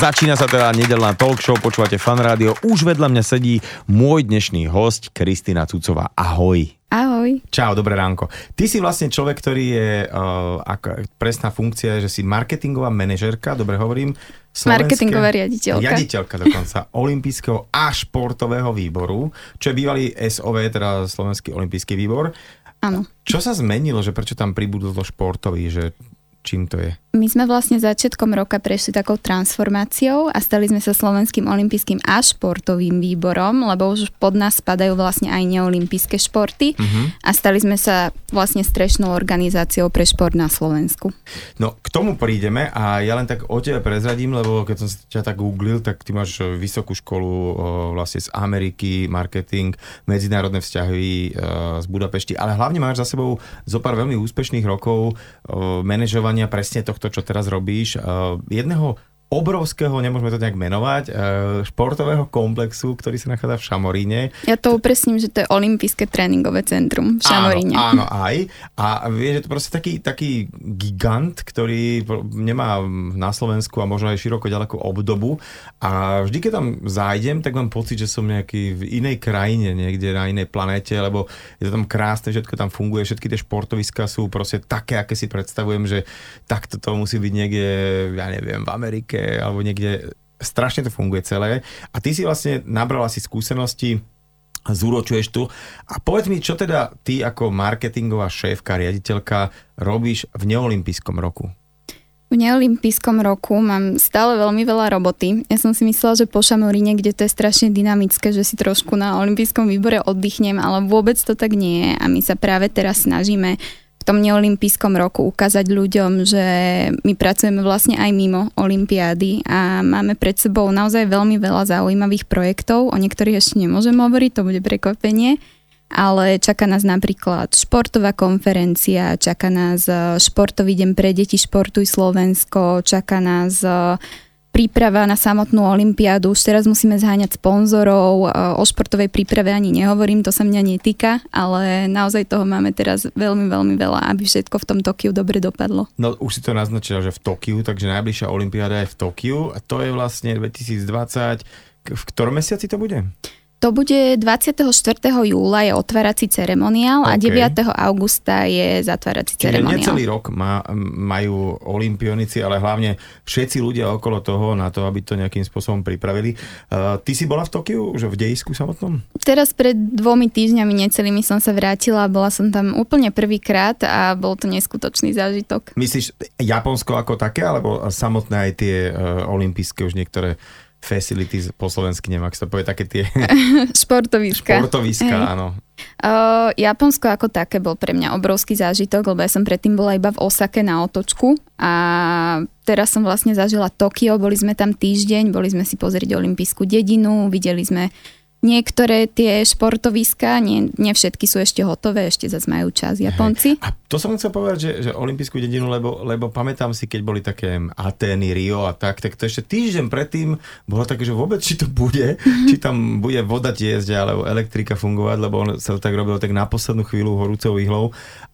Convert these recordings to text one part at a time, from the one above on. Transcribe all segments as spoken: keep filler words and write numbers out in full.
Začína sa teda nedeľná talk show, počúvate Fan rádio. Už vedľa mňa sedí môj dnešný hosť Kristina Cúcová. Ahoj. Ahoj. Čau, dobré ránko. Ty si vlastne človek, ktorý je uh, ak, presná funkcia, že si marketingová manažérka, dobre hovorím. Marketingová riaditeľka. Riaditeľka dokonca olympijského a športového výboru, čo je bývalý es o vé, teda Slovenský olympijský výbor. Áno. Čo sa zmenilo, že prečo tam pribudlo športový, že čím to je? My sme vlastne začiatkom roka prešli takou transformáciou a stali sme sa Slovenským olympijským a športovým výborom, lebo už pod nás spadajú vlastne aj neolympijské športy uh-huh. a stali sme sa vlastne strešnou organizáciou pre šport na Slovensku. No, k tomu prídeme a ja len tak o tebe prezradím, lebo keď som ťa tak googlil, tak ty máš vysokú školu vlastne z Ameriky, marketing, medzinárodné vzťahy z Budapešti, ale hlavne máš za sebou zo pár veľmi úspešných rokov manažovania presne tohto, čo teraz robíš. Jedného obrovského, nemôžeme to nejak menovať, športového komplexu, ktorý sa nachádza v Šamoríne. Ja to upresním, že to je olympijské tréningové centrum v Šamoríne. Áno, áno aj. A vieš, že to proste taký, taký gigant, ktorý nemá na Slovensku a možno aj široko ďalekú obdobu. A vždy, keď tam zájdem, tak mám pocit, že som nejaký v inej krajine, niekde na inej planéte, lebo je to tam krásne, všetko tam funguje, všetky tie športoviská sú proste také, aké si predstavujem, že takto to musí byť niekde, ja neviem, v Amerike alebo niekde, strašne to funguje celé a ty si vlastne nabrala si skúsenosti, zúročuješ tu a povedz mi, čo teda ty ako marketingová šéfka, riaditeľka robíš v neolympijskom roku? V neolympijskom roku mám stále veľmi veľa roboty. Ja som si myslela, že po Šamoríne, kde to je strašne dynamické, že si trošku na olympijskom výbore oddychnem, ale vôbec to tak nie je a my sa práve teraz snažíme v tom neolympijskom roku ukázať ľuďom, že my pracujeme vlastne aj mimo olympiády a máme pred sebou naozaj veľmi veľa zaujímavých projektov. O niektorých ešte nemôžem hovoriť, to bude prekvapenie, ale čaká nás napríklad športová konferencia, čaká nás športový deň pre deti Športuj Slovensko, čaká nás príprava na samotnú olympiádu. Už teraz musíme zháňať sponzorov. O športovej príprave ani nehovorím, to sa mňa netýka, ale naozaj toho máme teraz veľmi, veľmi veľa, aby všetko v tom Tokiu dobre dopadlo. No už si to naznačila, že v Tokiu, takže najbližšia olympiáda je v Tokiu a to je vlastne dvetisícdvadsať. V ktorom mesiaci to bude? To bude dvadsiateho štvrtého júla je otvárací ceremoniál okay. a deviateho augusta je zatvárací Čiže ceremoniál. Čiže necelý rok má, majú olympionici, ale hlavne všetci ľudia okolo toho na to, aby to nejakým spôsobom pripravili. Uh, ty si bola v Tokiu, že v dejisku samotnom? Teraz pred dvomi týždňami necelými som sa vrátila, bola som tam úplne prvýkrát a bol to neskutočný zážitok. Myslíš Japonsko ako také, alebo samotné aj tie uh, olympijské už niektoré facilities po slovensky, neviem, ak sa povie, také tie športoviska. Športoviska, hey. Áno. Uh, Japonsko ako také bol pre mňa obrovský zážitok, lebo ja som predtým bola iba v Osake na otočku a teraz som vlastne zažila Tokio, boli sme tam týždeň, boli sme si pozrieť olympijskú dedinu, videli sme niektoré tie športoviská, nie, nie všetky sú ešte hotové, ešte zase majú čas Japonci. Hej. A to som chcel povedať, že, že olympijskú dedinu, lebo, lebo pamätám si, keď boli také Atény, Rio a tak, tak to ešte týždeň predtým bolo také, že vôbec či to bude, či tam bude voda tiesť, alebo elektrika fungovať, lebo on sa tak robil tak na poslednú chvíľu horúcou ihlou.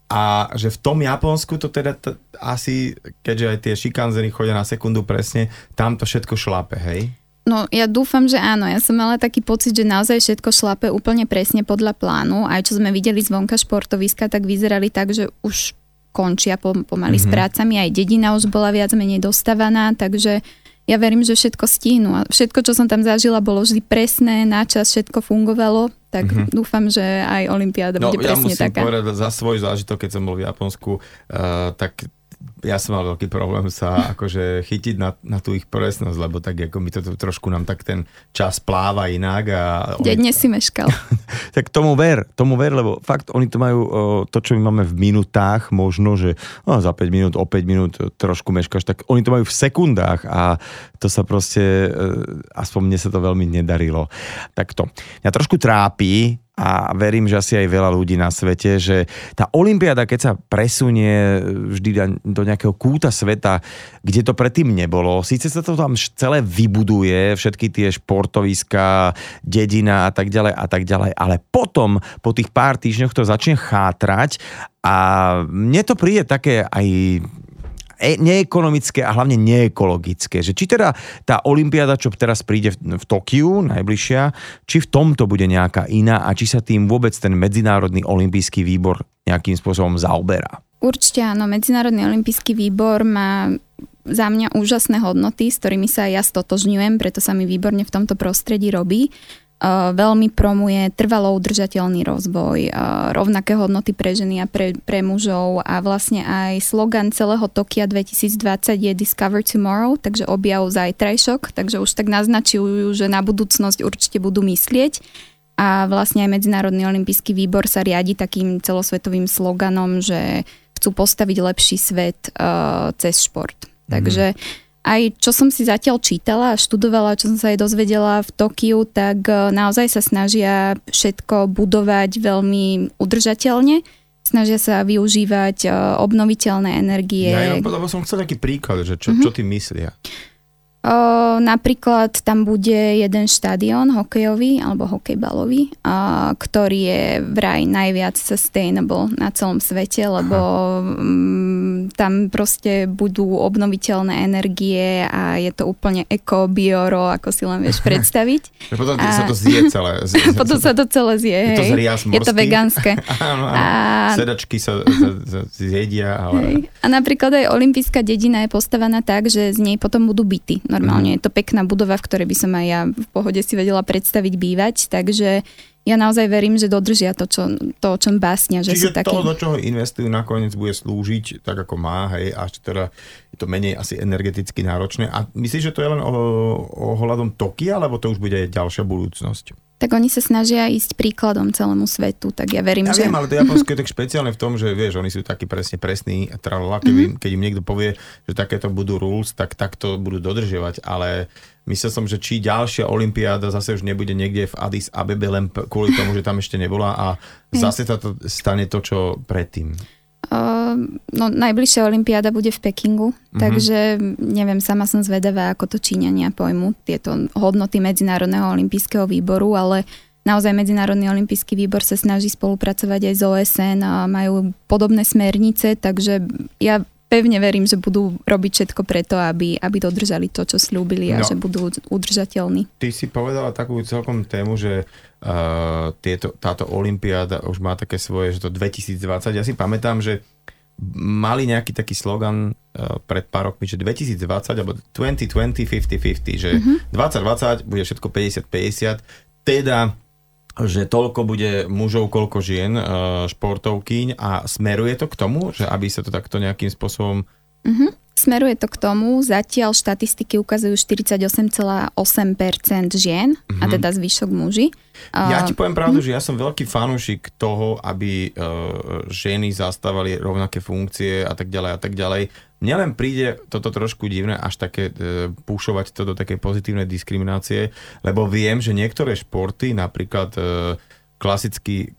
A že v tom Japonsku to teda t- asi, keďže aj tie šikanzeny chodia na sekundu presne, tam to všetko šlape, hej? No ja dúfam, že áno. Ja som mala taký pocit, že naozaj všetko šlape úplne presne podľa plánu. Aj čo sme videli zvonka športoviska, tak vyzerali tak, že už končia pomaly mm-hmm. s prácami. Aj dedina už bola viac menej dostavaná, takže ja verím, že všetko stihnú. A všetko, čo som tam zažila, bolo vždy presné, na čas všetko fungovalo. Tak mm-hmm. dúfam, že aj olympiáda no, bude ja presne taká. No ja musím povedať za svoj zážitok, keď som bol v Japonsku, uh, tak ja som mal veľký problém sa akože chytiť na, na tú ich presnosť, lebo tak ako mi to trošku nám tak ten čas pláva inak. A Dedne to... si meškal. Tak tomu ver, tomu ver, lebo fakt oni to majú, to čo my máme v minutách možno, že no, za päť minút, o päť minút trošku meškáš, tak oni to majú v sekundách a to sa proste, aspoň mne sa to veľmi nedarilo. Takto. Mňa trošku trápi, a verím, že asi aj veľa ľudí na svete, že tá olympiáda, keď sa presunie vždy do nejakého kúta sveta, kde to predtým nebolo, síce sa to tam celé vybuduje, všetky tie športoviská, dedina a tak ďalej a tak ďalej, ale potom po tých pár týždňoch to začne chátrať a mne to príde také aj e- neekonomické a hlavne neekologické. Že či teda tá olympiáda, čo teraz príde v, v Tokiu, najbližšia, či v tomto bude nejaká iná a či sa tým vôbec ten Medzinárodný olympijský výbor nejakým spôsobom zaoberá? Určite áno, Medzinárodný olympijský výbor má za mňa úžasné hodnoty, s ktorými sa ja stotožňujem, preto sa mi výborne v tomto prostredí robí. Veľmi promuje trvalo udržateľný rozvoj, rovnaké hodnoty pre ženy a pre, pre mužov a vlastne aj slogan celého Tokia dvetisícdvadsať je Discover Tomorrow, takže objav zajtrajšok, takže už tak naznačujú, že na budúcnosť určite budú myslieť. A vlastne aj Medzinárodný olympijský výbor sa riadi takým celosvetovým sloganom, že chcú postaviť lepší svet uh, cez šport. Mm. Takže aj čo som si zatiaľ čítala a študovala, čo som sa aj dozvedela v Tokiu, tak uh, naozaj sa snažia všetko budovať veľmi udržateľne. Snažia sa využívať uh, obnoviteľné energie. Ja, lebo som chcel taký príklad, že čo, mm-hmm. čo ty myslia? Uh, napríklad tam bude jeden štadión hokejový alebo hokejbalový, uh, ktorý je vraj najviac sustainable na celom svete, lebo um, tam proste budú obnoviteľné energie a je to úplne eko, bioro, ako si len vieš predstaviť. Potom a... sa to zje celé. Z... Potom sa to celé zje, hej. Je to zriaz morský. Je to vegánske. Áno, áno. A... Sedačky sa zjedia. Ale... A napríklad aj olympijská dedina je postavená tak, že z nej potom budú byty. Normálne je to pekná budova, v ktorej by som aj ja v pohode si vedela predstaviť bývať, takže ja naozaj verím, že dodržia to, čo, to o čom básnia. Že čiže to, taký... do čoho investujú, nakoniec bude slúžiť tak, ako má, hej, až teda je to menej asi energeticky náročné. A myslíš, že to je len ohľadom Tokia, alebo to už bude aj ďalšia budúcnosť? Tak oni sa snažia ísť príkladom celému svetu, tak ja verím, ja že... Ja viem, ale to Japonsko je tak špeciálne v tom, že vieš, oni sú takí presne presní, tralala, keď, mm-hmm. keď im niekto povie, že takéto budú rules, tak takto budú dodržiavať, ale myslel som, že či ďalšia olympiáda zase už nebude niekde v Addis Abebe, len kvôli tomu, že tam ešte nebola a zase sa to stane to, čo predtým. Uh, no, najbližšia olympiáda bude v Pekingu, mm-hmm. takže neviem, sama som zvedavá, ako to Číňania pojmu tieto hodnoty Medzinárodného olympijského výboru, ale naozaj Medzinárodný olympijský výbor sa snaží spolupracovať aj s O S N a majú podobné smernice, takže ja pevne verím, že budú robiť všetko preto, aby, aby dodržali to, čo slúbili a no. že budú udržateľní. Ty si povedala takú celkom tému, že uh, tieto, táto olympiáda už má také svoje, že to dvetisícdvadsať. Ja si pamätám, že mali nejaký taký slogan uh, pred pár rokmi, že dvetisícdvadsať alebo dvetisícdvadsať päťdesiat päťdesiat, že mm-hmm. dvadsať dvadsať bude všetko päťdesiat päťdesiat, teda že toľko bude mužov, koľko žien, športovkyň a smeruje to k tomu, že aby sa to takto nejakým spôsobom... Mm-hmm. Smeruje to k tomu, zatiaľ štatistiky ukazujú štyridsaťosem celá osem percent žien mm-hmm. a teda zvyšok muži. Ja ti poviem pravdu, mm-hmm. že ja som veľký fanúšik toho, aby ženy zastávali rovnaké funkcie a tak ďalej a tak ďalej. Nielen príde toto trošku divné, až také e, pušovať to do takej pozitívnej diskriminácie, lebo viem, že niektoré športy, napríklad e, klasický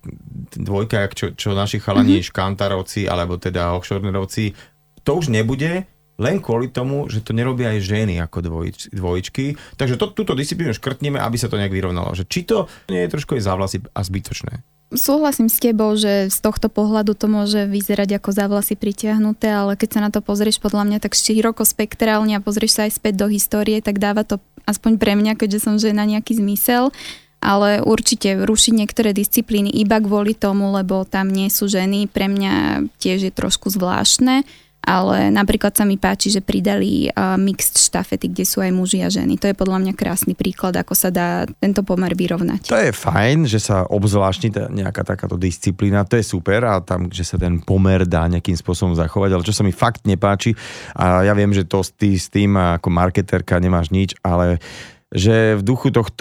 dvojkajak, čo, čo naši chalani mm-hmm. škantárovci, alebo teda hochschornerovci, to už nebude len kvôli tomu, že to nerobia aj ženy ako dvojič, dvojičky. Takže to, túto disciplínu škrtneme, aby sa to nejak vyrovnalo. Že či to nie je trošku aj závlasy a zbytočné? Súhlasím s tebou, že z tohto pohľadu to môže vyzerať ako závlasy pritiahnuté, ale keď sa na to pozrieš podľa mňa tak široko spektrálne a pozrieš sa aj späť do histórie, tak dáva to aspoň pre mňa, keďže som žena, nejaký zmysel. Ale určite rušiť niektoré disciplíny iba kvôli tomu, lebo tam nie sú ženy, pre mňa tiež je trošku zvláštne. Ale napríklad sa mi páči, že pridali uh, mixed štafety, kde sú aj muži a ženy. To je podľa mňa krásny príklad, ako sa dá tento pomer vyrovnať. To je fajn, že sa obzvláštni nejaká takáto disciplína, to je super a tam, že sa ten pomer dá nejakým spôsobom zachovať, ale čo sa mi fakt nepáči, a ja viem, že to ty s tým ako marketerka nemáš nič, ale že v duchu tohto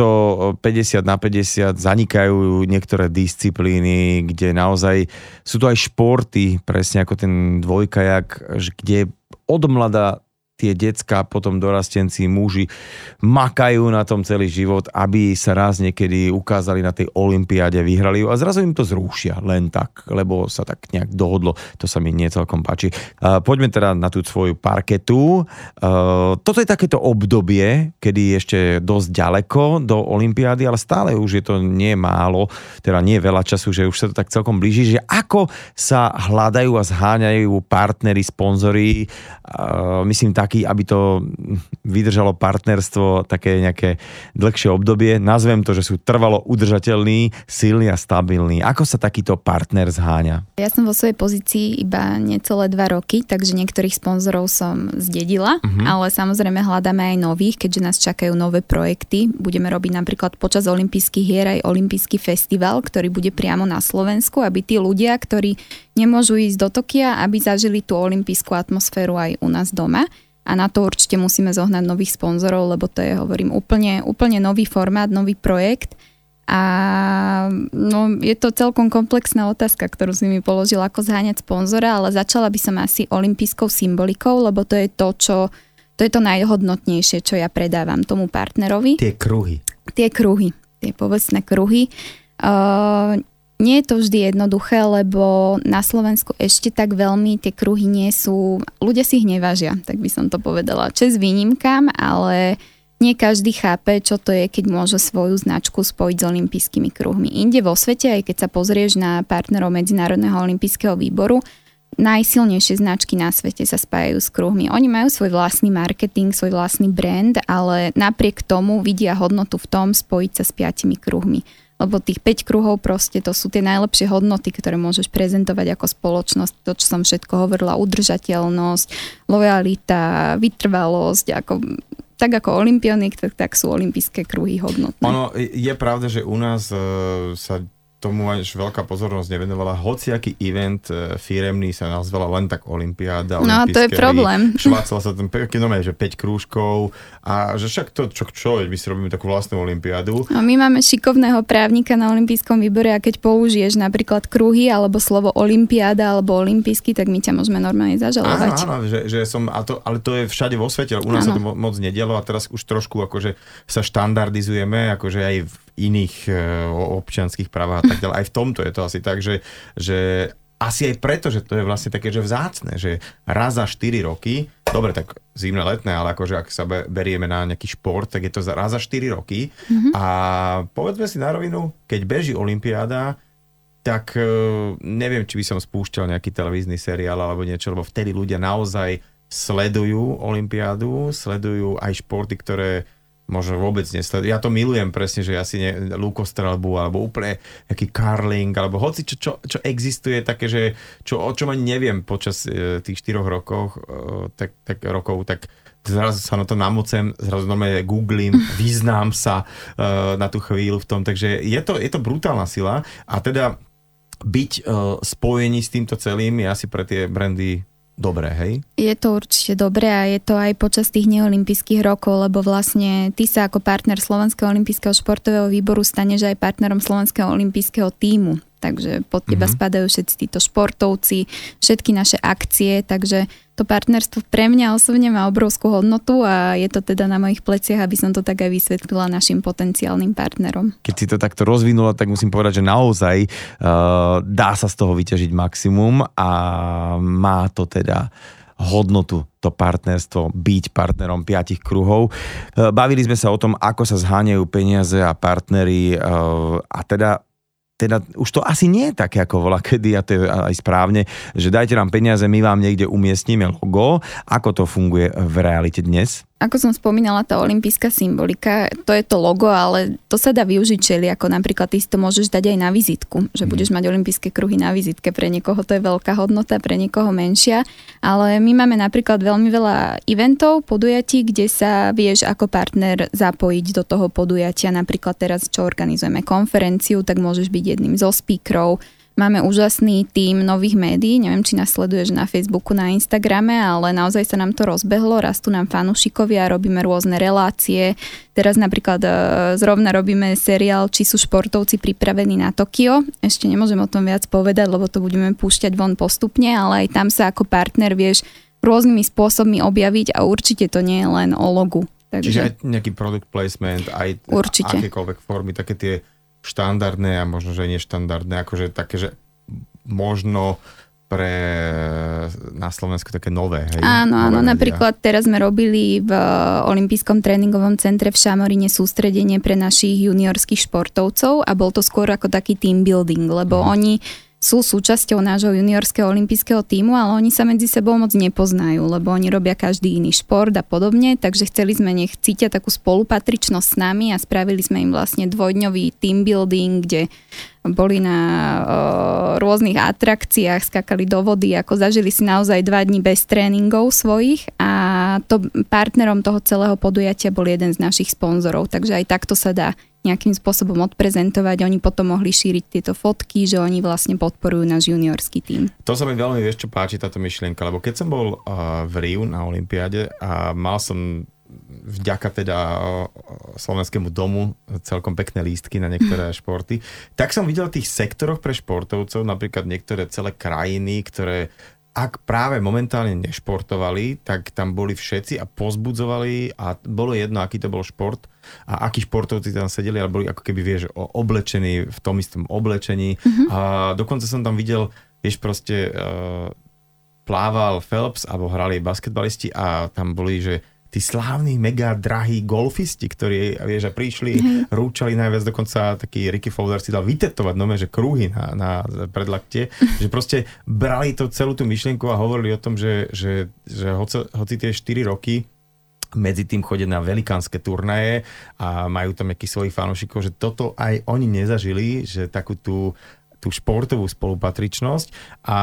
päťdesiat na päťdesiat zanikajú niektoré disciplíny, kde naozaj sú to aj športy, presne ako ten dvojkajak, kde odmladá tie decká, potom dorastenci, muži makajú na tom celý život, aby sa raz niekedy ukázali na tej olympiáde, vyhrali ju a zrazu im to zrušia len tak, lebo sa tak nejak dohodlo. To sa mi nie celkom páči. Poďme teda na tú svoju parketu. Toto je takéto obdobie, kedy je ešte dosť ďaleko do olympiády, ale stále už je to nemálo, teda nie veľa času, že už sa to tak celkom blíži, že ako sa hľadajú a zháňajú partneri, sponzori, myslím tak, taký, aby to vydržalo partnerstvo také nejaké dlhšie obdobie. Nazvem to, že sú trvalo udržateľní, silní a stabilní. Ako sa takýto partner zháňa? Ja som vo svojej pozícii iba necelé dva roky, takže niektorých sponzorov som zdedila, uh-huh. ale samozrejme hľadáme aj nových, keďže nás čakajú nové projekty. Budeme robiť napríklad počas olympijských hier aj olympijský festival, ktorý bude priamo na Slovensku, aby tí ľudia, ktorí nemôžu ísť do Tokia, aby zažili tú olympijskú atmosféru aj u nás doma. A na to určite musíme zohnať nových sponzorov, lebo to je, hovorím, úplne, úplne nový formát, nový projekt. A no, je to celkom komplexná otázka, ktorú si mi položil, ako zháňať sponzora, ale začala by som asi olympijskou symbolikou, lebo to je to, čo, to je to najhodnotnejšie, čo ja predávam tomu partnerovi. Tie kruhy. Tie kruhy, tie povestné kruhy. Uh, Nie je to vždy jednoduché, lebo na Slovensku ešte tak veľmi tie kruhy nie sú... Ľudia si ich nevážia, tak by som to povedala. Česť výnimkám, ale nie každý chápe, čo to je, keď môže svoju značku spojiť s olympijskými kruhmi. Inde vo svete, aj keď sa pozrieš na partnerov Medzinárodného olympijského výboru, najsilnejšie značky na svete sa spájajú s kruhmi. Oni majú svoj vlastný marketing, svoj vlastný brand, ale napriek tomu vidia hodnotu v tom spojiť sa s piatimi kruhmi. Lebo tých päť kruhov proste to sú tie najlepšie hodnoty, ktoré môžeš prezentovať ako spoločnosť. To, čo som všetko hovorila, udržateľnosť, lojalita, vytrvalosť, ako... Tak ako olympionik, tak, tak sú olympijské kruhy hodnotné. Ono je pravda, že u nás e, sa tomu až veľká pozornosť nevenovala. Hociaký event e, firemný sa nazvala len tak olympiáda. No a to je problém. Švácala sa tam pekne, že päť krúžkov a že však to, čo, čo, my si robíme takú vlastnú olympiádu. No, my máme šikovného právnika na olympijskom výbore a keď použiješ napríklad kruhy alebo slovo olympiáda alebo olympijský, tak my ťa môžeme normálne zažalovať. Áno, áno, že, že som, a to, ale to je všade vo svete, ale u nás áno. sa to moc nedialo a teraz už trošku akože sa štandardizujeme, akože aj v iných občianskych právach a tak ďalej. Aj v tomto je to asi tak, že, že asi aj preto, že to je vlastne také, že vzácne, že raz za štyri roky, dobre, tak zimné, letné, ale akože ak sa berieme na nejaký šport, tak je to raz za štyri roky mm-hmm. a povedzme si na rovinu, keď beží olympiáda, tak neviem, či by som spúšťal nejaký televízny seriál alebo niečo, lebo vtedy ľudia naozaj sledujú olympiádu, sledujú aj športy, ktoré možno vôbec nesledujú. Ja to milujem presne, že ja si ne, lúkostrelbu alebo úplne nejaký curling, alebo hoci čo, čo, čo existuje také, že čo, o čom ani neviem počas e, tých štyroch rokov, e, tak, tak rokov, tak zrazu sa na to namocem, zrazu normálne googlím, vyznám sa e, na tú chvíľu v tom, takže je to, je to brutálna sila a teda byť e, spojený s týmto celým je asi pre tie brandy dobré, hej? Je to určite dobré a je to aj počas tých neolympijských rokov, lebo vlastne ty sa ako partner Slovenského olympijského športového výboru staneš aj partnerom Slovenského olympijského tímu. Takže pod teba mm-hmm. spadajú všetci títo športovci, všetky naše akcie, takže to partnerstvo pre mňa osobne má obrovskú hodnotu a je to teda na mojich pleciach, aby som to tak aj vysvetlila našim potenciálnym partnerom. Keď si to takto rozvinula, tak musím povedať, že naozaj uh, dá sa z toho vyťažiť maximum a má to teda hodnotu, to partnerstvo, byť partnerom piatich kruhov. Bavili sme sa o tom, ako sa zháňajú peniaze a partneri uh, a teda Teda už to asi nie je také, ako volá kedy, a to je aj správne, že dajte nám peniaze, my vám niekde umiestníme logo. Ako to funguje v realite dnes? Ako som spomínala, tá olympijská symbolika, to je to logo, ale to sa dá využiť čeli, ako napríklad ty si to môžeš dať aj na vizitku, že budeš mať olympijské kruhy na vizitke, pre niekoho to je veľká hodnota, pre niekoho menšia, ale my máme napríklad veľmi veľa eventov, podujatí, kde sa vieš ako partner zapojiť do toho podujatia, napríklad teraz, čo organizujeme konferenciu, tak môžeš byť jedným zo speakerov. Máme úžasný tím nových médií, neviem, či nás sleduješ na Facebooku, na Instagrame, ale naozaj sa nám to rozbehlo, rastú nám fanúšikovia, robíme rôzne relácie. Teraz napríklad zrovna robíme seriál, či sú športovci pripravení na Tokio. Ešte nemôžem o tom viac povedať, lebo to budeme púšťať von postupne, ale aj tam sa ako partner vieš rôznymi spôsobmi objaviť a určite to nie je len o logu. Takže... Čiže aj nejaký product placement, aj určite. Akékoľvek formy, také tie štandardné a možno, že neštandardné, akože také, že možno pre na Slovensku také nové. Hej? Áno, áno. Nové napríklad media. Teraz sme robili v olympijskom tréningovom centre v Šamoríne sústredenie pre našich juniorských športovcov a bol to skôr ako taký team building, lebo no. oni sú súčasťou nášho juniorského olympijského tímu, ale oni sa medzi sebou moc nepoznajú, lebo oni robia každý iný šport a podobne, takže chceli sme nech cítia takú spolupatričnosť s nami a spravili sme im vlastne dvojdňový team building, kde boli na o, rôznych atrakciách, skakali do vody, ako zažili si naozaj dva dni bez tréningov svojich a to, partnerom toho celého podujatia bol jeden z našich sponzorov, takže aj takto sa dá nejakým spôsobom odprezentovať. Oni potom mohli šíriť tieto fotky, že oni vlastne podporujú náš juniorský tím. To sa mi veľmi, vieš čo, páči táto myšlienka, lebo keď som bol v Riu na olympiáde a mal som vďaka teda Slovenskému domu celkom pekné lístky na niektoré športy, tak som videl v tých sektoroch pre športovcov napríklad niektoré celé krajiny, ktoré ak práve momentálne nešportovali, tak tam boli všetci a pozbudzovali a bolo jedno, aký to bol šport a akí športovci tam sedeli, ale boli ako keby, vieš, oblečení v tom istom oblečení. Mm-hmm. A dokonca som tam videl, vieš, proste uh, plával Phelps alebo hrali basketbalisti a tam boli, že tí slávni, mega drahí golfisti, ktorí, vieš, prišli, rúčali najviac, dokonca taký Ricky Fowler si dal vytetovať, no že kruhy na, na predlakte, že proste brali to celú tú myšlienku a hovorili o tom, že, že, že hoci, hoci tie štyri roky medzi tým chodia na velikánske turnaje a majú tam nejakých svojich fanúšikov, že toto aj oni nezažili, že takú tú, tú športovú spolupatričnosť a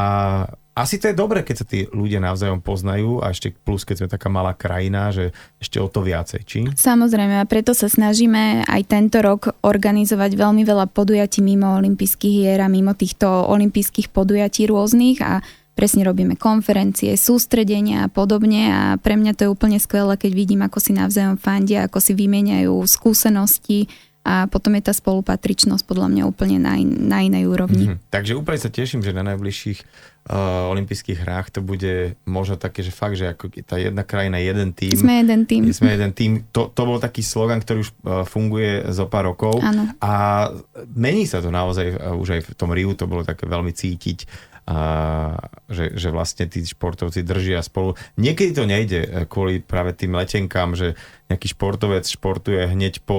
asi to je dobre, keď sa tí ľudia navzájom poznajú a ešte plus, keď sme taká malá krajina, že ešte o to viacej, či? Samozrejme a preto sa snažíme aj tento rok organizovať veľmi veľa podujatí mimo olympijských hier a mimo týchto olympijských podujatí rôznych a presne robíme konferencie, sústredenia a podobne a pre mňa to je úplne skvelé, keď vidím, ako si navzájom fandia, ako si vymieňajú skúsenosti a potom je tá spolupatričnosť podľa mňa úplne na, in- na inej úrovni. Mm-hmm. Takže úplne sa teším, že na najbližších uh, olympijských hrách to bude možno také, že fakt, že ako tá jedna krajina, jeden tím. Sme jeden tím. Sme jeden tím. To, to bol taký slogan, ktorý už uh, funguje zo pár rokov. Áno. A mení sa to naozaj, uh, už aj v tom Riu to bolo také veľmi cítiť. A že, že vlastne tí športovci držia spolu. Niekedy to nejde kvôli práve tým letenkám, že nejaký športovec športuje hneď po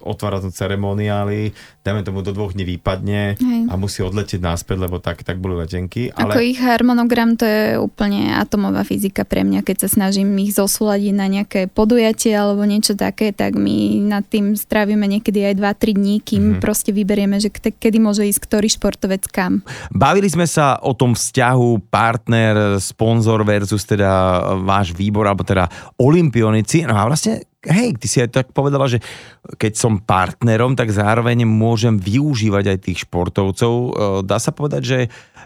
otváranom ceremoniáli, dajme tomu do dvoch dní vypadne Hej. a musí odletieť náspäť, lebo tak, tak boli letenky. Ale... Ako ich harmonogram, to je úplne atomová fyzika pre mňa, keď sa snažím ich zosúladiť na nejaké podujatie alebo niečo také, tak my nad tým strávime niekedy aj dva tri dní, kým mm-hmm. proste vyberieme, že kedy môže ísť ktorý športovec kam. Bavili sme sa o tom vzťahu partner, sponzor versus teda váš výbor, alebo teda olympionici. No a vlastne, hej, ty si aj tak povedala, že keď som partnerom, tak zároveň môžem využívať aj tých športovcov. Dá sa povedať, že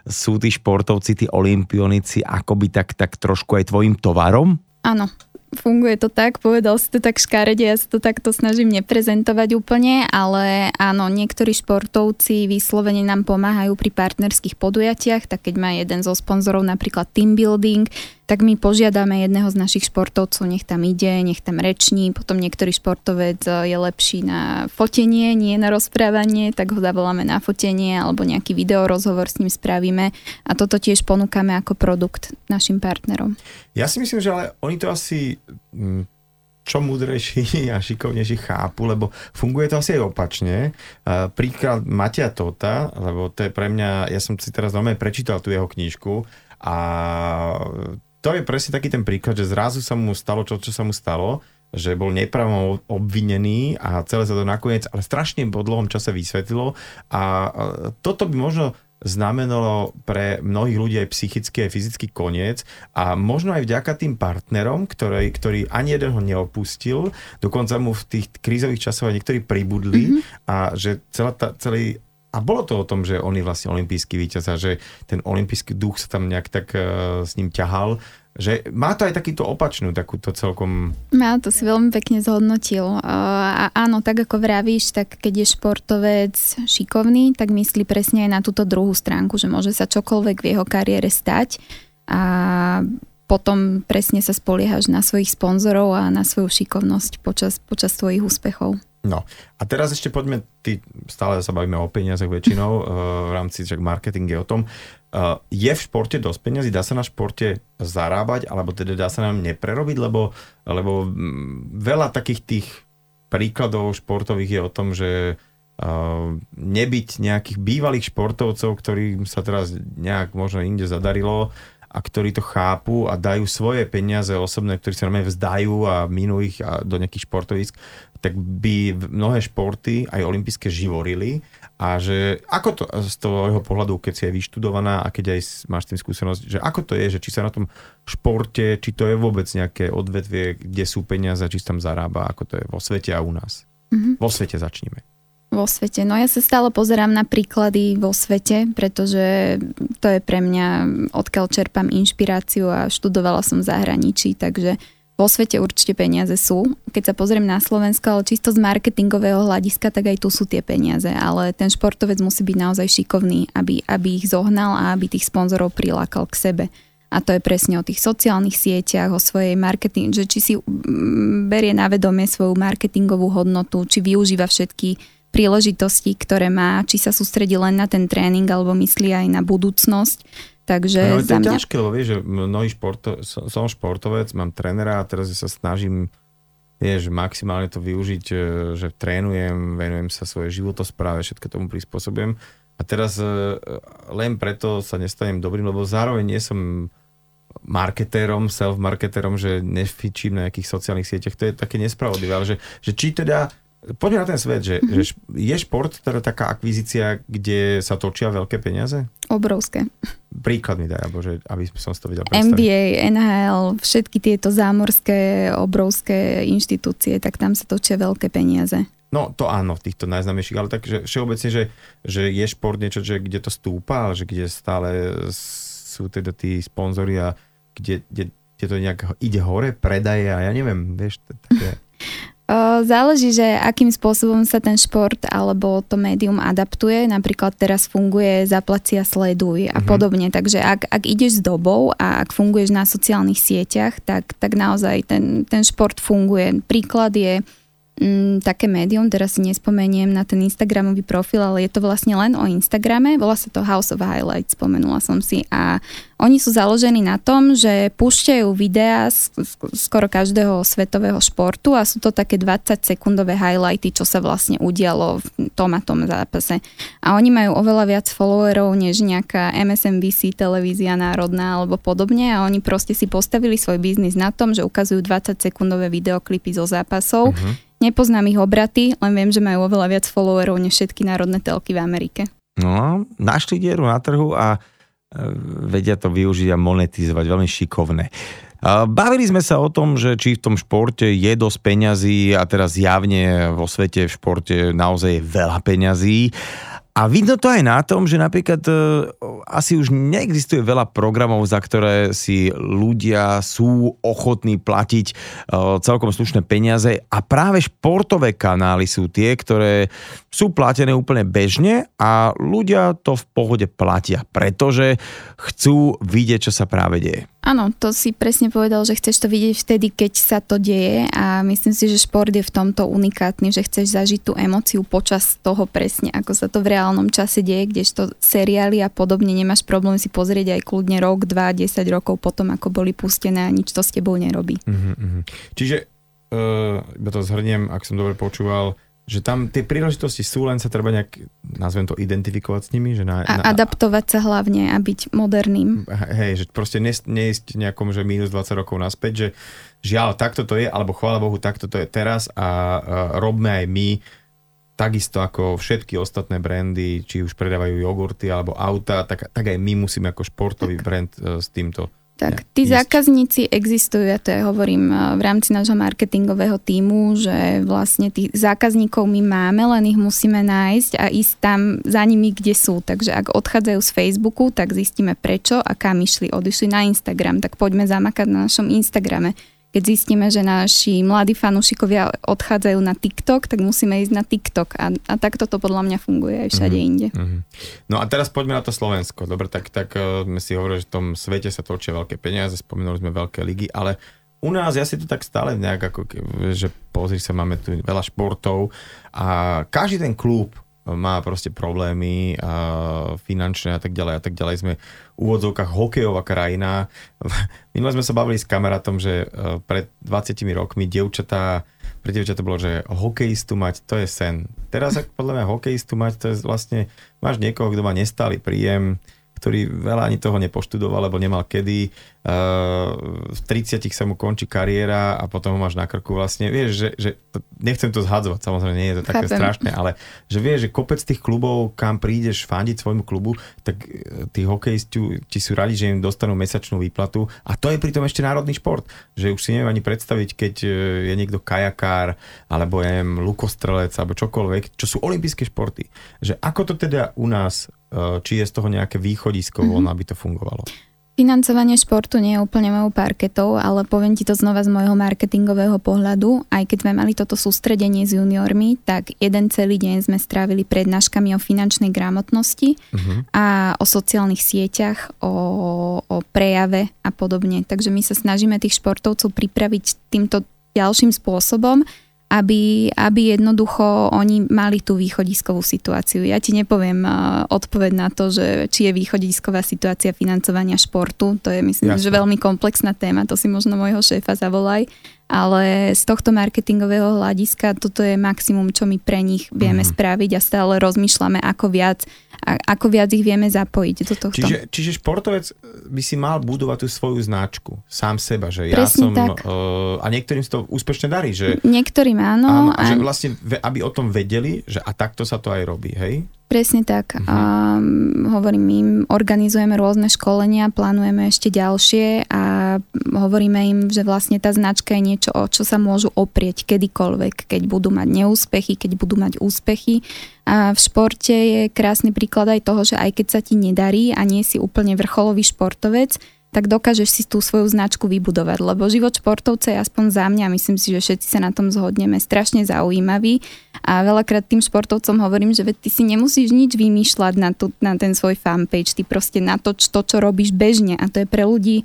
sú tí športovci, tí olympionici akoby tak, tak trošku aj tvojim tovarom? Áno. Funguje to tak, povedal si to tak škaredie, ja sa to takto snažím neprezentovať úplne, ale áno, niektorí športovci vyslovene nám pomáhajú pri partnerských podujatiach, tak keď má jeden zo sponzorov napríklad team building, tak my požiadame jedného z našich športovcov, nech tam ide, nech tam reční, potom niektorý športovec je lepší na fotenie, nie na rozprávanie, tak ho zavoláme na fotenie alebo nejaký videorozhovor s ním spravíme a toto tiež ponúkame ako produkt našim partnerom. Ja si myslím, že ale oni to asi čo múdrejší a šikovnejší chápu, lebo funguje to asi aj opačne. Príklad Matia Tota, lebo to je pre mňa, ja som si teraz veľmi prečítal tú jeho knižku a to je presne taký ten príklad, že zrazu sa mu stalo to, čo sa mu stalo, že bol nepravom obvinený a celé sa to nakoniec, ale strašne po dlhom čase vysvetlilo a toto by možno znamenalo pre mnohých ľudí aj psychický, aj fyzický koniec a možno aj vďaka tým partnerom, ktorý, ktorý ani jeden ho neopustil, dokonca mu v tých krízových časoch aj niektorí pribudli mm-hmm. a že celá tá, celý a bolo to o tom, že on je vlastne olympijský víťaz a že ten olympijský duch sa tam nejak tak uh, s ním ťahal. Že má to aj takýto opačnú, takúto celkom... Má, to si veľmi pekne zhodnotil. A áno, tak ako vravíš, tak keď je športovec šikovný, tak myslí presne aj na túto druhú stránku, že môže sa čokoľvek v jeho kariére stať. A potom presne sa spoliehaš na svojich sponzorov a na svoju šikovnosť počas, počas tvojich úspechov. No a teraz ešte poďme, ty, stále sa bavíme o peniazoch väčšinou, uh, v rámci že marketing je o tom. Uh, je v športe dosť peniazy? Dá sa na športe zarábať? Alebo teda dá sa nám neprerobiť? Lebo, lebo veľa takých tých príkladov športových je o tom, že Uh, nebyť nejakých bývalých športovcov, ktorým sa teraz nejak možno inde zadarilo a ktorí to chápu a dajú svoje peniaze osobné, ktorí sa nám vzdajú a minú ich a do nejakých športovísk, tak by mnohé športy, aj olympijské, živorili. A že ako to z toho pohľadu, keď si aj vyštudovaná a keď aj máš tým skúsenosť, že ako to je, že či sa na tom športe, či to je vôbec nejaké odvetvie, kde sú peniaze, či sa tam zarába, ako to je vo svete a u nás. Mm-hmm. Vo svete začníme. Vo svete. No ja sa stále pozerám na príklady vo svete, pretože to je pre mňa, odkiaľ čerpám inšpiráciu a študovala som v zahraničí, takže vo svete určite peniaze sú. Keď sa pozriem na Slovensko, ale čisto z marketingového hľadiska, tak aj tu sú tie peniaze, ale ten športovec musí byť naozaj šikovný, aby, aby ich zohnal a aby tých sponzorov prilákal k sebe. A to je presne o tých sociálnych sieťach, o svojej marketing, že či si berie na vedomie svoju marketingovú hodnotu, či využíva všetky príležitosti, ktoré má, či sa sústredí len na ten tréning, alebo myslí aj na budúcnosť. Takže no, za mňa... to je ťažké, lebo vieš, že mnohí športo... som športovec, mám trénera a teraz sa snažím, vieš, maximálne to využiť, že trénujem, venujem sa svoje životospráve, všetko tomu prispôsobujem. A teraz len preto sa nestanem dobrým, lebo zároveň nie som marketérom, self-marketérom, že nefičím na nejakých sociálnych sieťach. To je také nespravodlivé, ale že, že či teda poďme na ten svet, že, mm-hmm. že je šport teda taká akvizícia, kde sa točia veľké peniaze? Obrovské. Príklad mi daj, Bože, aby som si to vedel predstaviť. en bí ej, en há el, všetky tieto zámorské, obrovské inštitúcie, tak tam sa točia veľké peniaze. No to áno, týchto najznámejších, ale tak že všeobecne, že, že je šport niečo, že kde to stúpa, ale že kde stále sú teda tí sponzori a kde, kde, kde to nejak ide hore, predaje a ja neviem, vieš, také... Záleží, že akým spôsobom sa ten šport alebo to médium adaptuje. Napríklad teraz funguje zaplacia, sleduj a podobne. Mm-hmm. Takže ak, ak ideš s dobou a ak funguješ na sociálnych sieťach, tak, tak naozaj ten, ten šport funguje. Príklad je mm, také médium, teraz si nespomeniem na ten Instagramový profil, ale je to vlastne len o Instagrame. Volá sa to House of Highlights, spomenula som si. A oni sú založení na tom, že púšťajú videá skoro každého svetového športu a sú to také dvadsaťsekundové highlighty, čo sa vlastne udialo v tom a tom zápase. A oni majú oveľa viac followerov než nejaká em es en bé cé, Televízia Národná alebo podobne a oni proste si postavili svoj biznis na tom, že ukazujú dvadsaťsekundové videoklipy zo zápasov. Uh-huh. Nepoznám ich obraty, len viem, že majú oveľa viac followerov než všetky národné telky v Amerike. No, našli dieru na trhu a vedia to využiť a monetizovať, veľmi šikovné. Bavili sme sa o tom, že či v tom športe je dosť peňazí a teraz javne vo svete v športe naozaj je veľa peňazí. A vidno to aj na tom, že napríklad asi už neexistuje veľa programov, za ktoré si ľudia sú ochotní platiť celkom slušné peniaze a práve športové kanály sú tie, ktoré sú platené úplne bežne a ľudia to v pohode platia, pretože chcú vidieť, čo sa práve deje. Áno, to si presne povedal, že chceš to vidieť vtedy, keď sa to deje a myslím si, že šport je v tomto unikátny, že chceš zažiť tú emóciu počas toho presne, ako sa to v reálnom čase deje, kdežto seriály a podobne nemáš problém si pozrieť aj kľudne rok, dva, desať rokov potom, ako boli pustené a nič to s tebou nerobí. Mm-hmm. Čiže, uh, iba to zhrniem, ak som dobre počúval, že tam tie príležitosti sú, len sa treba nejak, nazvem to, identifikovať s nimi. Že na, a na, adaptovať sa hlavne a byť moderným. Hej, že proste neísť nejakom, že mínus dvadsať rokov naspäť, že žiaľ, takto to je, alebo chvála Bohu, takto to je teraz a uh, robme aj my takisto ako všetky ostatné brandy, či už predávajú jogurty alebo auta, tak, tak aj my musíme ako športový tak. brand uh, s týmto. Tak, tí zákazníci existujú, ja to ja hovorím v rámci nášho marketingového tímu, že vlastne tých zákazníkov my máme, len ich musíme nájsť a ísť tam za nimi, kde sú. Takže ak odchádzajú z Facebooku, tak zistíme prečo a kam išli. Odišli na Instagram, tak poďme zamakať na našom Instagrame. Keď zistíme, že naši mladí fanúšikovia odchádzajú na TikTok, tak musíme ísť na TikTok. A, a takto to podľa mňa funguje aj všade mm-hmm. inde. Mm-hmm. No a teraz poďme na to Slovensko. Dobre, tak, tak uh, sme si hovorili, že v tom svete sa točia veľké peniaze, spomenuli sme veľké ligy, ale u nás, ja si to tak stále nejak ako, že pozri sa, máme tu veľa športov a každý ten klub má proste problémy a finančné a tak ďalej a tak ďalej. Sme v úvodzovkách hokejová krajina. Minule sme sa bavili s kamarátom, že pred dvadsiatimi rokmi dievčatá, pre dievčatá bolo, že hokejistu mať, to je sen. Teraz ak podľa mňa hokejistu mať, to je vlastne, máš niekoho, kto má nestály príjem, ktorý veľa ani toho nepoštudoval, lebo nemal kedy. V tridsiatich sa mu končí kariéra a potom ho máš na krku vlastne. Vieš, že, že nechcem to zhadzovať, samozrejme nie je to také Chápem. strašné, ale že vieš, že kopec tých klubov, kam prídeš fandiť svojmu klubu, tak tí hokejisti ti sú radi, že im dostanú mesačnú výplatu a to je pritom ešte národný šport. Že už si neviem ani predstaviť, keď je niekto kajakár, alebo ja neviem, lukostrelec, alebo čokoľvek, čo sú olympijské športy. Že ako to teda u nás, či je z toho nejaké východisko, mm-hmm. aby to fungovalo? Financovanie športu nie je úplne mojou parketou, ale poviem ti to znova z môjho marketingového pohľadu. Aj keď sme mali toto sústredenie s juniormi, tak jeden celý deň sme strávili prednáškami o finančnej gramotnosti uh-huh. a o sociálnych sieťach, o, o prejave a podobne. Takže my sa snažíme tých športovcov pripraviť týmto ďalším spôsobom, Aby, aby jednoducho oni mali tú východiskovú situáciu. Ja ti nepoviem uh, odpoveď na to, že či je východisková situácia financovania športu. To je, myslím, Jasne. že veľmi komplexná téma. To si možno môjho šéfa zavolaj. Ale z tohto marketingového hľadiska toto je maximum, čo my pre nich vieme mm. spraviť a stále rozmýšľame, ako viac, a, ako viac ich vieme zapojiť do tohto. Čiže, čiže športovec by si mal budovať tú svoju značku. Sám seba. Že ja Presne som, tak. Uh, a niektorým to úspešne darí. Že... Niektorým áno. áno a že vlastne, aby o tom vedeli, že a takto sa to aj robí, hej? Presne tak. Uh-huh. Um, hovorím im, organizujeme rôzne školenia, plánujeme ešte ďalšie a hovoríme im, že vlastne tá značka je niečo, o čo sa môžu oprieť kedykoľvek, keď budú mať neúspechy, keď budú mať úspechy. A v športe je krásny príklad aj toho, že aj keď sa ti nedarí a nie si úplne vrcholový športovec, tak dokážeš si tú svoju značku vybudovať, lebo život športovca je aspoň za mňa, myslím si, že všetci sa na tom zhodneme, strašne zaujímavý a veľakrát tým športovcom hovorím, že ty si nemusíš nič vymýšľať na, tu, na ten svoj fanpage, ty proste natoč to, čo robíš bežne a to je pre ľudí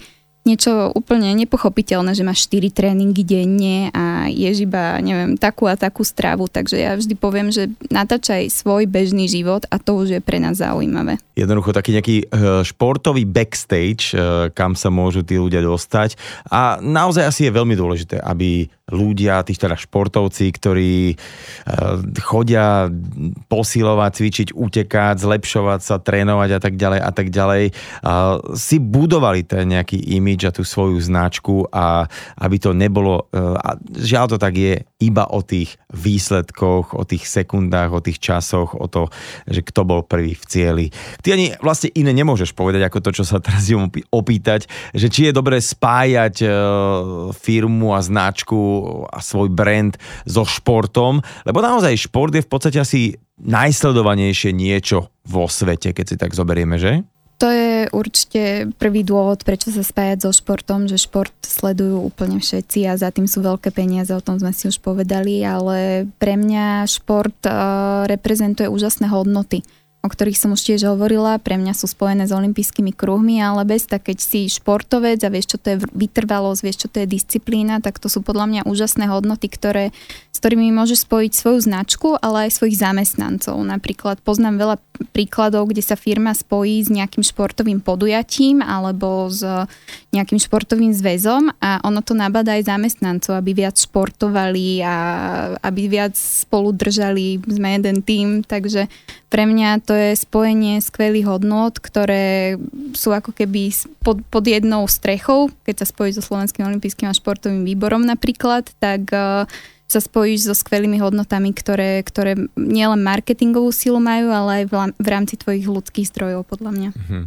niečo úplne nepochopiteľné, že máš štyri tréningy denne a ješ iba, neviem, takú a takú stravu, takže ja vždy poviem, že natáčaj svoj bežný život a to už je pre nás zaujímavé. Jednoducho taký nejaký športový backstage, kam sa môžu tí ľudia dostať a naozaj asi je veľmi dôležité, aby ľudia, tých teda športovci, ktorí chodia posilovať, cvičiť, utekať, zlepšovať sa, trénovať a tak ďalej a tak ďalej, si budovali ten nejaký imidž a tú svoju značku a aby to nebolo, a žiaľ to tak je, iba o tých výsledkoch, o tých sekundách, o tých časoch, o to, že kto bol prvý v cieli. Ty ani vlastne iné nemôžeš povedať, ako to, čo sa teraz idem opýtať, že či je dobré spájať firmu a značku a svoj brand so športom, lebo naozaj šport je v podstate asi najsledovanejšie niečo vo svete, keď si tak zoberieme, že? To je určite prvý dôvod, prečo sa spájať so športom, že šport sledujú úplne všetci a za tým sú veľké peniaze, o tom sme si už povedali, ale pre mňa šport uh, reprezentuje úžasné hodnoty, o ktorých som už tiež hovorila, pre mňa sú spojené s olympijskými kruhmi, ale bez tak, keď si športovec a vieš, čo to je vytrvalosť, vieš, čo to je disciplína, tak to sú podľa mňa úžasné hodnoty, ktoré, s ktorými môžeš spojiť svoju značku, ale aj svojich zamestnancov. Napríklad poznám veľa príkladov, kde sa firma spojí s nejakým športovým podujatím alebo s nejakým športovým zväzom a ono to nabáda aj zamestnancov, aby viac športovali a aby viac spolu držali, sme jeden tím, takže pre mňa to je spojenie skvelých hodnôt, ktoré sú ako keby pod, pod jednou strechou. Keď sa spojíš so Slovenským olympijským a športovým výborom napríklad, tak uh, sa spojíš so skvelými hodnotami, ktoré, ktoré nielen marketingovú silu majú, ale aj v, v rámci tvojich ľudských zdrojov, podľa mňa. Mhm.